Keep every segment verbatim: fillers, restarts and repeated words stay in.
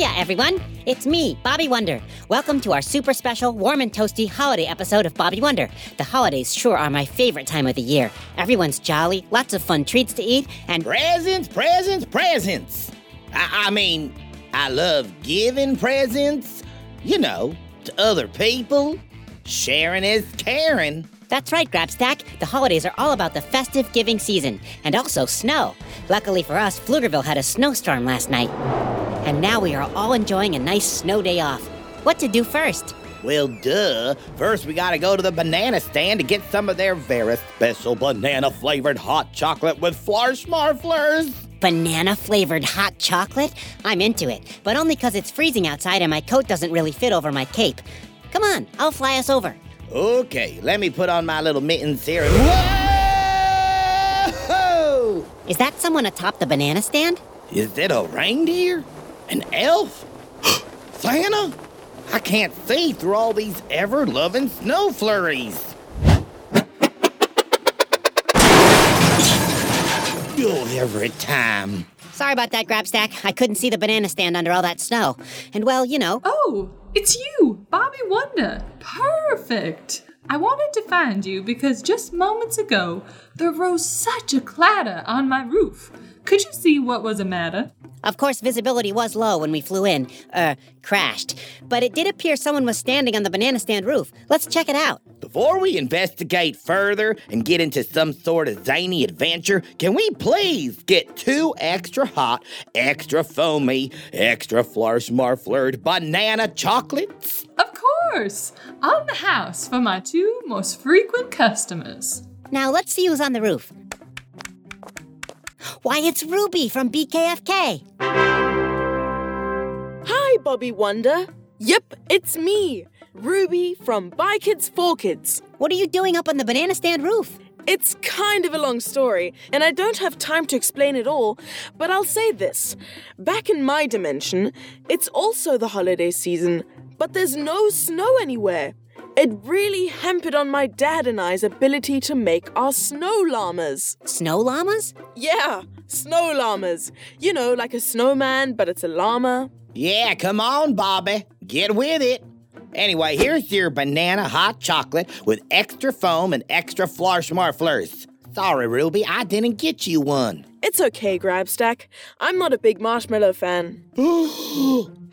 Hiya, everyone! It's me, Bobby Wonder. Welcome to our super special, warm and toasty holiday episode of Bobby Wonder. The holidays sure are my favorite time of the year. Everyone's jolly, lots of fun treats to eat, and... Presents, presents, presents! I, I mean, I love giving presents, you know, to other people. Sharing is caring. That's right, Grabstack. The holidays are all about the festive giving season, and also snow. Luckily for us, Pflugerville had a snowstorm last night. And now we are all enjoying a nice snow day off. What to do first? Well, duh. First, we gotta go to the banana stand to get some of their very special banana-flavored hot chocolate with Florschmarflers. Banana-flavored hot chocolate? I'm into it, but only because it's freezing outside and my coat doesn't really fit over my cape. Come on, I'll fly us over. Okay, let me put on my little mittens here. Whoa! Is that someone atop the banana stand? Is that a reindeer? An elf? Santa? I can't see through all these ever-loving snow flurries. Oh, every time. Sorry about that, Grabstack. I couldn't see the banana stand under all that snow. And, well, you know... Oh, it's you, Bobby Wonder. Perfect. I wanted to find you because just moments ago, there rose such a clatter on my roof. Could you see what was the matter? Of course, visibility was low when we flew in. Er, crashed. But it did appear someone was standing on the banana stand roof. Let's check it out. Before we investigate further and get into some sort of zany adventure, can we please get two extra hot, extra foamy, extra Florschmarflered banana chocolates? Of course. On the house for my two most frequent customers. Now let's see who's on the roof. Why, it's Ruby from B K F K. Hi, Bobby Wonder. Yep, it's me, Ruby from By Kids For Kids. What are you doing up on the banana stand roof? It's kind of a long story, and I don't have time to explain it all, but I'll say this. Back in my dimension, it's also the holiday season, but there's no snow anywhere. It really hampered on my dad and I's ability to make our snow llamas. Snow llamas? Yeah, snow llamas. You know, like a snowman, but it's a llama. Yeah, come on, Bobby. Get with it. Anyway, here's your banana hot chocolate with extra foam and extra Florschmarflers. Sorry, Ruby, I didn't get you one. It's okay, Grabstack. I'm not a big marshmallow fan.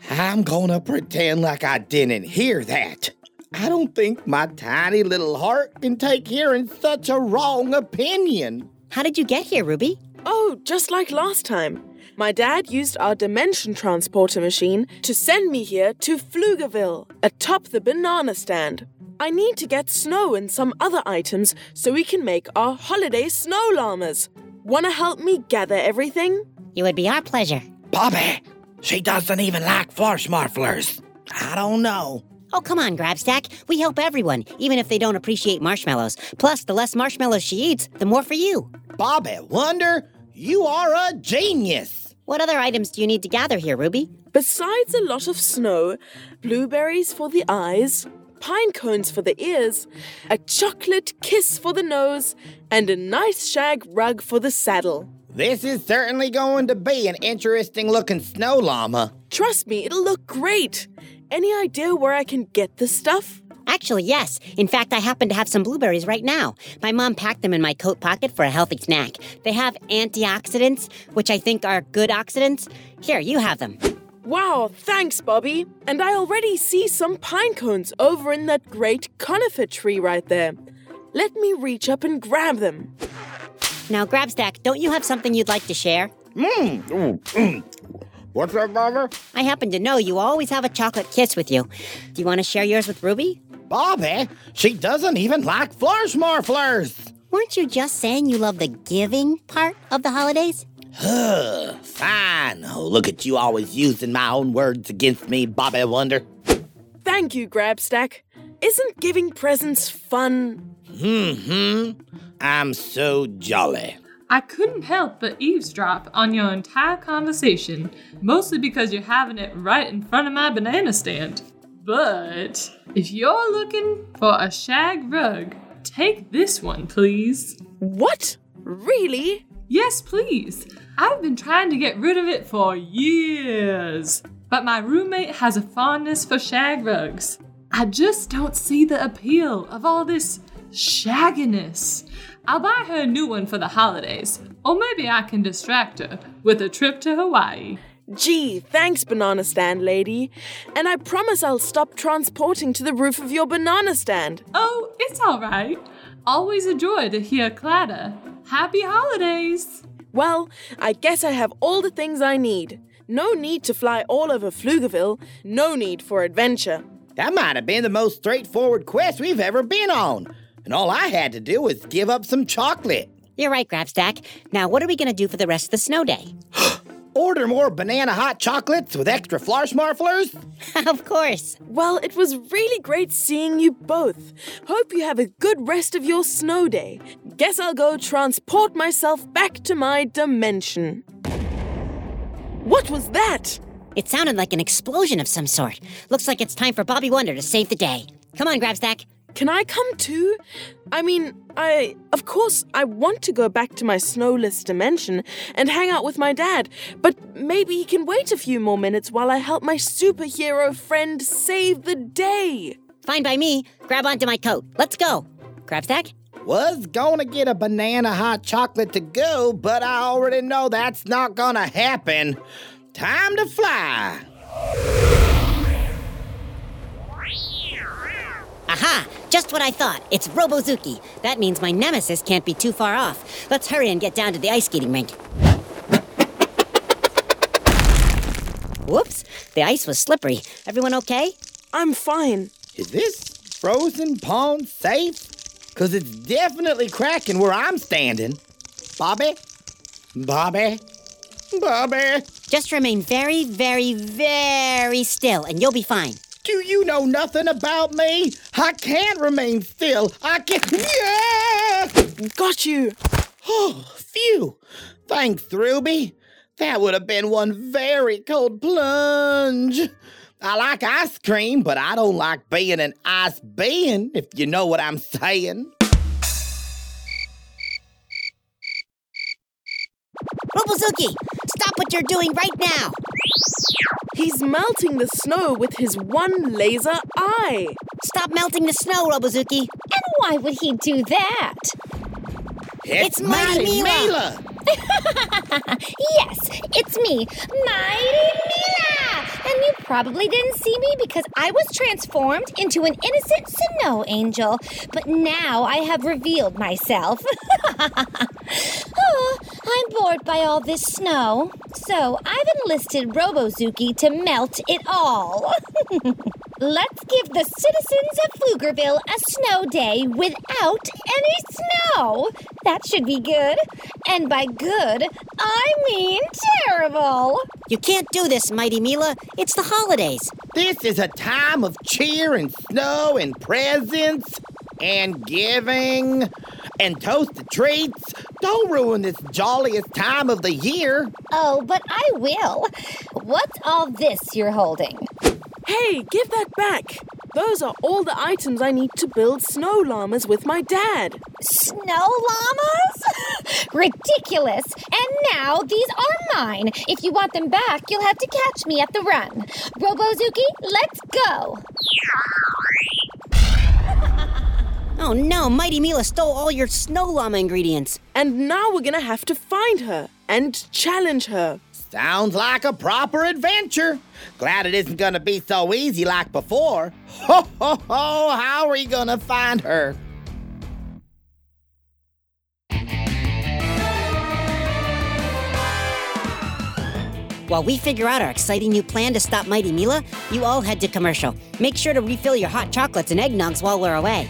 I'm gonna pretend like I didn't hear that. I don't think my tiny little heart can take hearing such a wrong opinion. How did you get here, Ruby? Oh, just like last time. My dad used our dimension transporter machine to send me here to Pflugerville, atop the banana stand. I need to get snow and some other items so we can make our holiday snow llamas. Wanna help me gather everything? It would be our pleasure. Bobby, she doesn't even like Florschmarflers. I don't know. Oh, come on, Grabstack. We help everyone, even if they don't appreciate marshmallows. Plus, the less marshmallows she eats, the more for you. Bobby Wonder, you are a genius. What other items do you need to gather here, Ruby? Besides a lot of snow, blueberries for the eyes, pine cones for the ears, a chocolate kiss for the nose, and a nice shag rug for the saddle. This is certainly going to be an interesting-looking snow llama. Trust me, it'll look great. Any idea where I can get this stuff? Actually, yes. In fact, I happen to have some blueberries right now. My mom packed them in my coat pocket for a healthy snack. They have antioxidants, which I think are good oxidants. Here, you have them. Wow, thanks, Bobby. And I already see some pine cones over in that great conifer tree right there. Let me reach up and grab them. Now, Grabstack, don't you have something you'd like to share? Mmm, mmm, mmm. What's that, Bobby? I happen to know you always have a chocolate kiss with you. Do you want to share yours with Ruby? Bobby, she doesn't even like Florschmarflers. Weren't you just saying you love the giving part of the holidays? Huh, fine. Oh, look at you always using my own words against me, Bobby Wonder. Thank you, Grabstack. Isn't giving presents fun? Mm-hmm. I'm so jolly. I couldn't help but eavesdrop on your entire conversation, mostly because you're having it right in front of my banana stand. But if you're looking for a shag rug, take this one, please. What? Really? Yes, please. I've been trying to get rid of it for years. but my roommate has a fondness for shag rugs. I just don't see the appeal of all this shagginess. I'll buy her a new one for the holidays, or maybe I can distract her with a trip to Hawaii. Gee, thanks, banana stand lady. And I promise I'll stop transporting to the roof of your banana stand. Oh, it's all right. Always a joy to hear clatter. Happy holidays! Well, I guess I have all the things I need. No need to fly all over Pflugerville. No need for adventure. That might have been the most straightforward quest we've ever been on. And all I had to do was give up some chocolate. You're right, Grabstack. Now what are we going to do for the rest of the snow day? Order more banana hot chocolates with extra flarschmarflers? Of course. Well, it was really great seeing you both. Hope you have a good rest of your snow day. Guess I'll go transport myself back to my dimension. What was that? It sounded like an explosion of some sort. Looks like it's time for Bobby Wonder to save the day. Come on, Grabstack. Can I come too? I mean, I, of course, I want to go back to my snowless dimension and hang out with my dad, but maybe he can wait a few more minutes while I help my superhero friend save the day. Fine by me. Grab onto my coat. Let's go. Grabstack? Was gonna get a banana hot chocolate to go, but I already know that's not gonna happen. Time to fly. Aha! Just what I thought. It's Robozuki. That means my nemesis can't be too far off. Let's hurry and get down to the ice skating rink. Whoops. The ice was slippery. Everyone okay? I'm fine. Is this frozen pond safe? Because it's definitely cracking where I'm standing. Bobby? Bobby? Bobby? Just remain very, very, very still and you'll be fine. Do you know nothing about me? I can't remain still. I can't... Yeah! Got you. Oh, phew. Thanks, Ruby. That would have been one very cold plunge. I like ice cream, but I don't like being an ice bean, if you know what I'm saying. Robozuki, stop what you're doing right now. He's melting the snow with his one laser eye. Stop melting the snow, Robozuki. And why would he do that? It's, it's Mighty Mila. Mila. Yes, it's me, Mighty Mila. And you probably didn't see me because I was transformed into an innocent snow angel. But now I have revealed myself. Oh, I'm bored by all this snow, so I've enlisted Robozuki to melt it all. Let's give the citizens of Pflugerville a snow day without any snow. That should be good. And by good, I mean terrible. You can't do this, Mighty Mila. It's the holidays. This is a time of cheer and snow and presents and giving and toasted treats. Don't ruin this jolliest time of the year. Oh, but I will. What's all this you're holding? Hey, give that back. Those are all the items I need to build snow llamas with my dad. Snow llamas? Ridiculous. And now these are mine. If you want them back, you'll have to catch me at the run. Robozuki, let's go. Oh no, Mighty Mila stole all your snow llama ingredients. And now we're gonna have to find her and challenge her. Sounds like a proper adventure. Glad it isn't gonna be so easy like before. Ho ho ho, how are you gonna find her? While we figure out our exciting new plan to stop Mighty Mila, you all head to commercial. Make sure to refill your hot chocolates and eggnogs while we're away.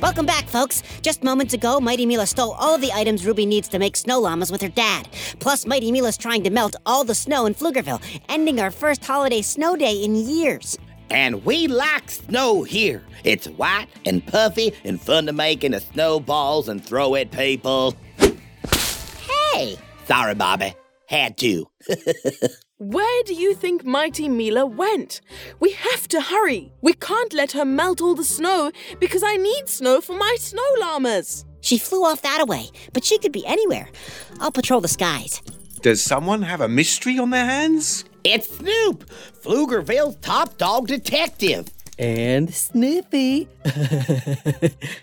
Welcome back, folks. Just moments ago, Mighty Mila stole all of the items Ruby needs to make snow llamas with her dad. Plus, Mighty Mila's trying to melt all the snow in Pflugerville, ending our first holiday snow day in years. And we like snow here. It's white and puffy and fun to make into snowballs and throw at people. Hey! Sorry, Bobby. Had to. Where do you think Mighty Mila went? We have to hurry. We can't let her melt all the snow because I need snow for my snow llamas. She flew off that away, but she could be anywhere. I'll patrol the skies. Does someone have a mystery on their hands? It's Snoop, Pflugerville's top dog detective. And Sniffy.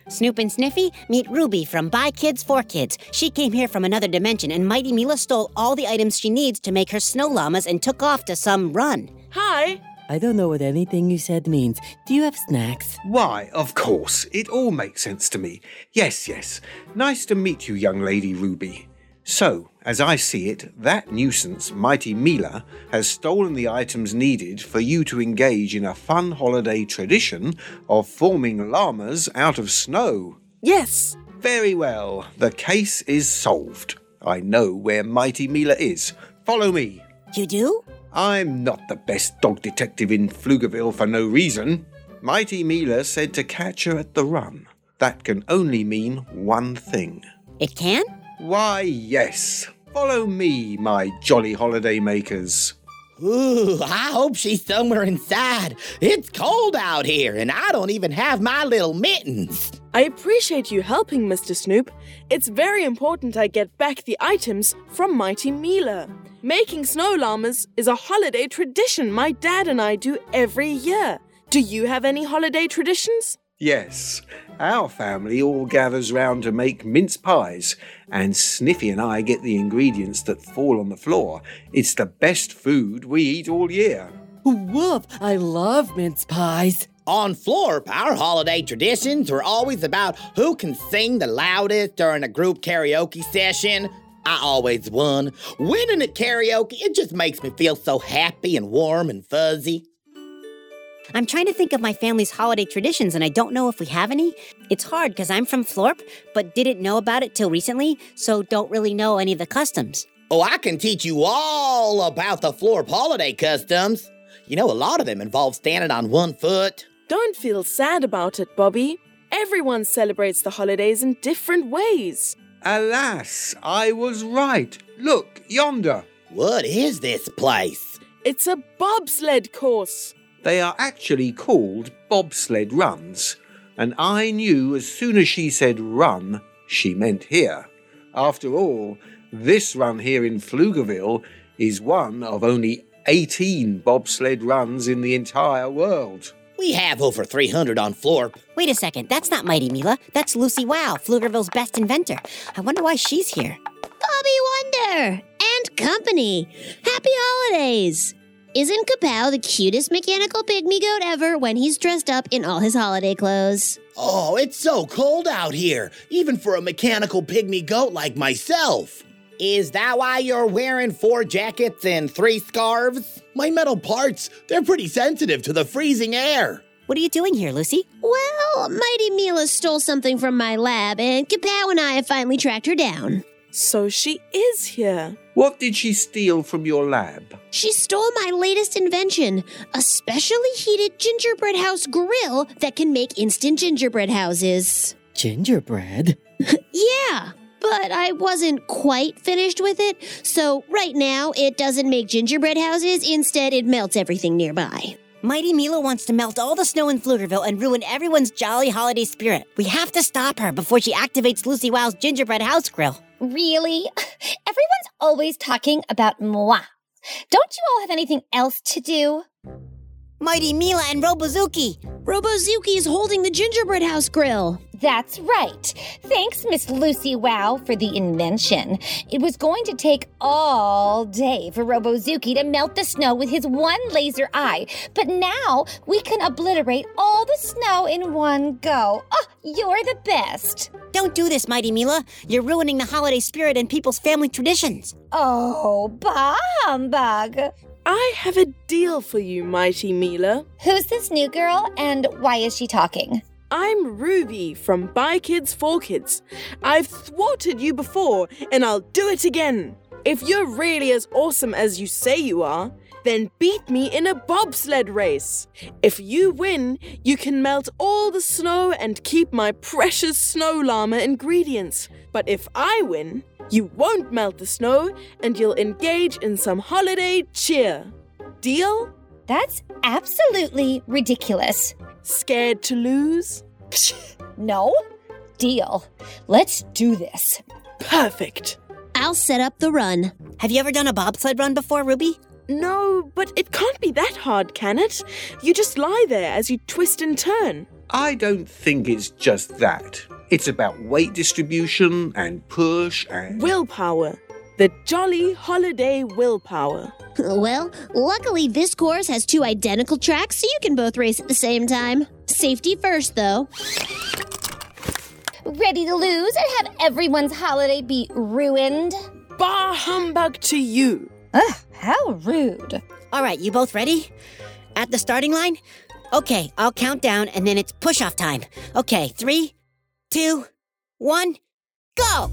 Snoop and Sniffy meet Ruby from By Kids For Kids. She came here from another dimension, and Mighty Mila stole all the items she needs to make her snow llamas and took off to some run. Hi. I don't know what anything you said means. Do you have snacks? Why, of course. It all makes sense to me. Yes, yes. Nice to meet you, young lady Ruby. So, as I see it, that nuisance, Mighty Mila, has stolen the items needed for you to engage in a fun holiday tradition of forming llamas out of snow. Yes. Very well. The case is solved. I know where Mighty Mila is. Follow me. You do? I'm not the best dog detective in Pflugerville for no reason. Mighty Mila said to catch her at the run. That can only mean one thing. It can? Why, yes. Follow me, my jolly holidaymakers. Ooh, I hope she's somewhere inside. It's cold out here, and I don't even have my little mittens. I appreciate you helping, Mister Snoop. It's very important I get back the items from Mighty Mila. Making snow llamas is a holiday tradition my dad and I do every year. Do you have any holiday traditions? Yes. Our family all gathers round to make mince pies, and Sniffy and I get the ingredients that fall on the floor. It's the best food we eat all year. Woof! I love mince pies. On Florp, our holiday traditions were always about who can sing the loudest during a group karaoke session. I always won. Winning at karaoke, it just makes me feel so happy and warm and fuzzy. I'm trying to think of my family's holiday traditions, and I don't know if we have any. It's hard because I'm from Florp, but didn't know about it till recently, so don't really know any of the customs. Oh, I can teach you all about the Florp holiday customs. You know, a lot of them involve standing on one foot. Don't feel sad about it, Bobby. Everyone celebrates the holidays in different ways. Alas, I was right. Look, yonder. What is this place? It's a bobsled course. They are actually called bobsled runs. And I knew as soon as she said run, she meant here. After all, this run here in Pflugerville is one of only eighteen bobsled runs in the entire world. We have over three hundred on Florp. Wait a second, that's not Mighty Mila. That's Lucy Wow, Pflugerville's best inventor. I wonder why she's here. Bobby Wonder and company. Happy holidays. Isn't Kapow the cutest mechanical pygmy goat ever when he's dressed up in all his holiday clothes? Oh, it's so cold out here, even for a mechanical pygmy goat like myself. Is that why you're wearing four jackets and three scarves? My metal parts, they're pretty sensitive to the freezing air. What are you doing here, Lucy? Well, Mighty Mila stole something from my lab, and Kapow and I have finally tracked her down. So she is here. What did she steal from your lab? She stole my latest invention, a specially heated gingerbread house grill that can make instant gingerbread houses. Gingerbread? Yeah. But I wasn't quite finished with it, so right now it doesn't make gingerbread houses. Instead, it melts everything nearby. Mighty Mila wants to melt all the snow in Pflugerville and ruin everyone's jolly holiday spirit. We have to stop her before she activates Lucy Wow's gingerbread house grill. Really? Everyone's always talking about moi. Don't you all have anything else to do? Mighty Mila and Robozuki. Robozuki is holding the gingerbread house grill. That's right. Thanks, Miss Lucy Wow, for the invention. It was going to take all day for Robozuki to melt the snow with his one laser eye. But now we can obliterate all the snow in one go. Oh, you're the best. Don't do this, Mighty Mila. You're ruining the holiday spirit and people's family traditions. Oh, bah humbug. I have a deal for you, Mighty Mila. Who's this new girl, and why is she talking? I'm Ruby from By Kids For Kids. I've thwarted you before, and I'll do it again. If you're really as awesome as you say you are, then beat me in a bobsled race. If you win, you can melt all the snow and keep my precious snow llama ingredients. But if I win, you won't melt the snow, and you'll engage in some holiday cheer. Deal? That's absolutely ridiculous. Scared to lose? No. deal. Let's do this. Perfect. I'll set up the run. Have you ever done a bobsled run before, Ruby? No, but it can't be that hard, can it? You just lie there as you twist and turn. I don't think it's just that. It's about weight distribution and push and... willpower. The jolly holiday willpower. Well, luckily this course has two identical tracks, so you can both race at the same time. Safety first, though. Ready to lose and have everyone's holiday be ruined? Bah humbug to you. Ugh, how rude. All right, you both ready? At the starting line? Okay, I'll count down, and then it's push-off time. Okay, three, two, one, go!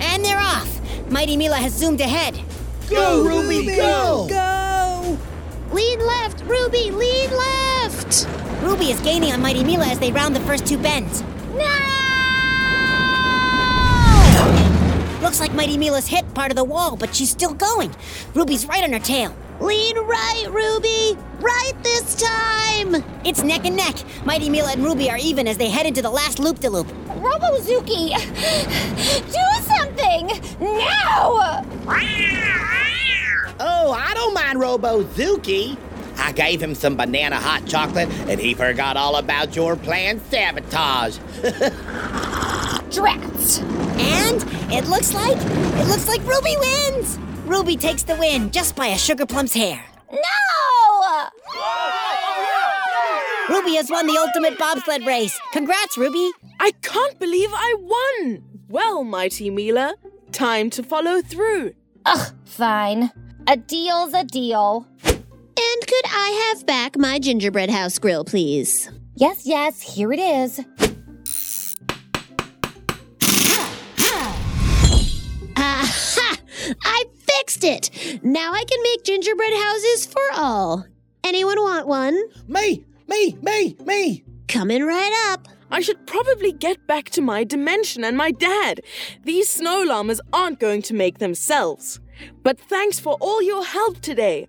And they're off! Mighty Mila has zoomed ahead. Go, Ruby, go! Go! Lead left, Ruby, lead left! Ruby is gaining on Mighty Mila as they round the first two bends. No! Looks like Mighty Mila's hit part of the wall, but she's still going. Ruby's right on her tail. Lean right, Ruby! Right this time! It's neck and neck. Mighty Mila and Ruby are even as they head into the last loop-de-loop. Robozuki! Do something! Now! Oh, I don't mind Robozuki. I gave him some banana hot chocolate, and he forgot all about your planned sabotage. Drats! And it looks like, it looks like Ruby wins! Ruby takes the win just by a sugar plump's hair. No! Ruby has won the ultimate bobsled race. Congrats, Ruby. I can't believe I won. Well, Mighty Mila, time to follow through. Ugh, fine. A deal's a deal. And could I have back my gingerbread house grill, please? Yes, yes, here it is. Aha! I fixed it! Now I can make gingerbread houses for all. Anyone want one? Me! Me! Me! Me! Coming right up. I should probably get back to my dimension and my dad. These snow llamas aren't going to make themselves. But thanks for all your help today.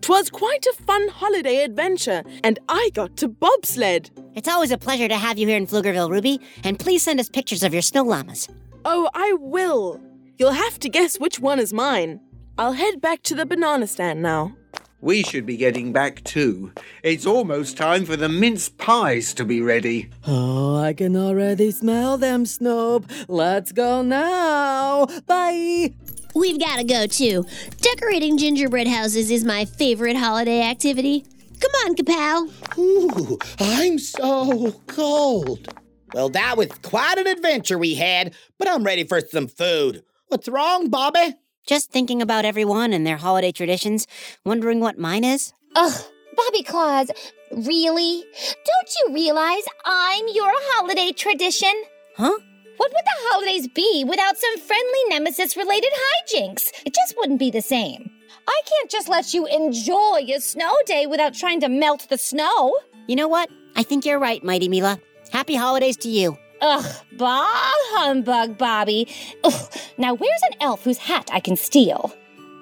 'Twas quite a fun holiday adventure, and I got to bobsled. It's always a pleasure to have you here in Pflugerville, Ruby. And please send us pictures of your snow llamas. Oh, I will. You'll have to guess which one is mine. I'll head back to the banana stand now. We should be getting back too. It's almost time for the mince pies to be ready. Oh, I can already smell them, Snoop. Let's go now. Bye. We've got to go too. Decorating gingerbread houses is my favorite holiday activity. Come on, Kapow. Ooh, I'm so cold. Well, that was quite an adventure we had, but I'm ready for some food. What's wrong, Bobby? Just thinking about everyone and their holiday traditions, wondering what mine is. Ugh, Bobby Claus, really? Don't you realize I'm your holiday tradition? Huh? What would the holidays be without some friendly nemesis-related hijinks? It just wouldn't be the same. I can't just let you enjoy your snow day without trying to melt the snow. You know what? I think you're right, Mighty Mila. Happy holidays to you. Ugh, bah humbug, Bobby. Ugh, now where's an elf whose hat I can steal?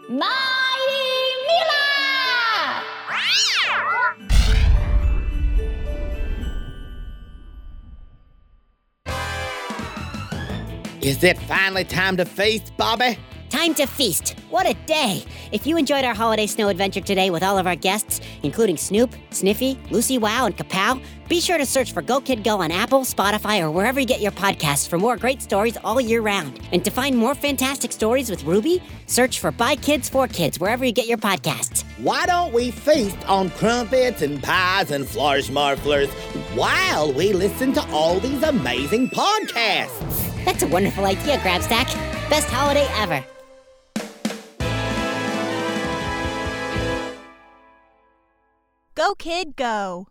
Mighty Mila! Is it finally time to feast, Bobby? Time to feast. What a day. If you enjoyed our holiday snow adventure today with all of our guests, including Snoop, Sniffy, Lucy Wow, and Kapow, be sure to search for Go Kid Go on Apple, Spotify, or wherever you get your podcasts for more great stories all year round. And to find more fantastic stories with Ruby, search for By Kids For Kids wherever you get your podcasts. Why don't we feast on crumpets and pies and florschmarflers while we listen to all these amazing podcasts? That's a wonderful idea, Grabstack. Best holiday ever. Go Kid Go!